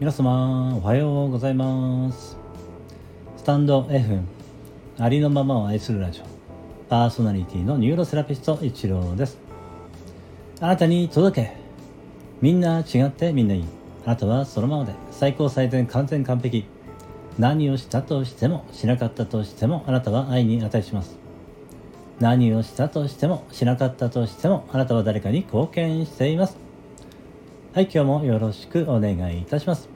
皆様おはようございます。スタンド FM ありのままを愛するラジオパーソナリティのニューロセラピストイチローです。あなたに届け。みんな違ってみんないい。あなたはそのままで最高最善完全完璧。何をしたとしてもしなかったとしてもあなたは愛に値します。何をしたとしてもしなかったとしてもあなたは誰かに貢献しています。はい、今日もよろしくお願いいたします。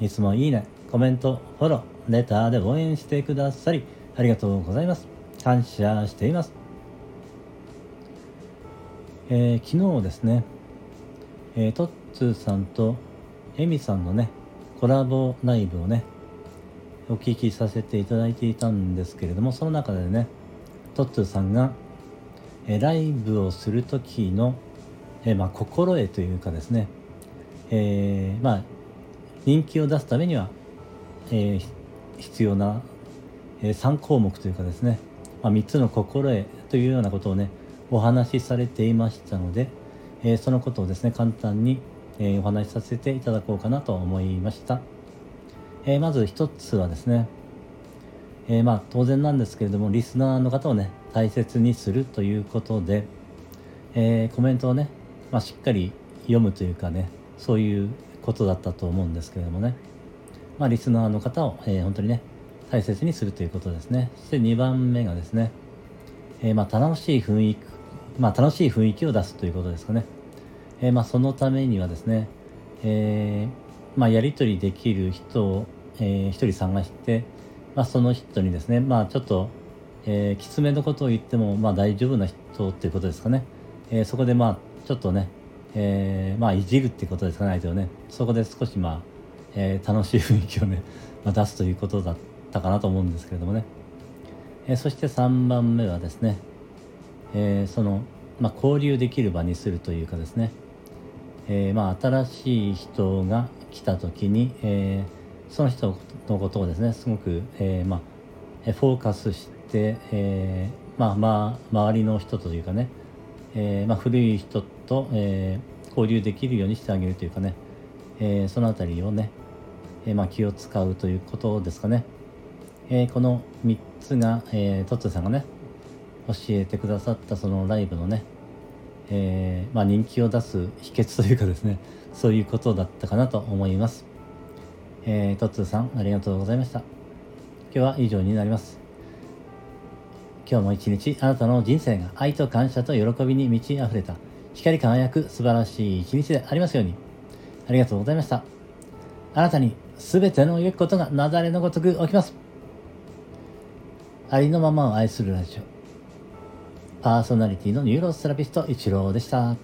いつもいいね、コメント、フォロー、レターで応援してくださりありがとうございます。感謝しています。昨日ですね、トッツーさんとエミさんのねコラボライブをねお聞きさせていただいていたんですけれども、その中でねトッツーさんが、ライブをする時の、心得というかですね、人気を出すためには、必要な、3項目というかですね、3つの心得というようなことをねお話しされていましたので、そのことをですね簡単に、お話しさせていただこうかなと思いました。まず一つはですね、当然なんですけれどもリスナーの方をね大切にするということで、コメントをね、しっかり読むというかねそういうことだったと思うんですけれどもね、リスナーの方を、本当にね大切にするということですね。そして2番目がですね、楽しい雰囲気を出すということですかね。そのためにはですね、やり取りできる人を、一人探して、その人にですね、ちょっと、きつめのことを言っても、大丈夫な人ということですかね。そこでちょっとねいじるってことですかね、相手をね。そこで少し楽しい雰囲気をね、出すということだったかなと思うんですけれどもね。そして3番目はですね、交流できる場にするというかですね、新しい人が来た時に、その人のことをですねすごく、フォーカスして、周りの人というかね、古い人と、交流できるようにしてあげるというかね、そのあたりをね、気を使うということですかね。この3つが、トッツーさんがね教えてくださったそのライブのね、人気を出す秘訣というかですねそういうことだったかなと思います。トッツーさんありがとうございました。今日は以上になります。今日も一日あなたの人生が愛と感謝と喜びに満ち溢れた光り輝く素晴らしい一日でありますように。ありがとうございました。あなたに全ての良きことがなだれのごとく起きます。ありのままを愛するラジオパーソナリティのニューロセラピストイチローでした。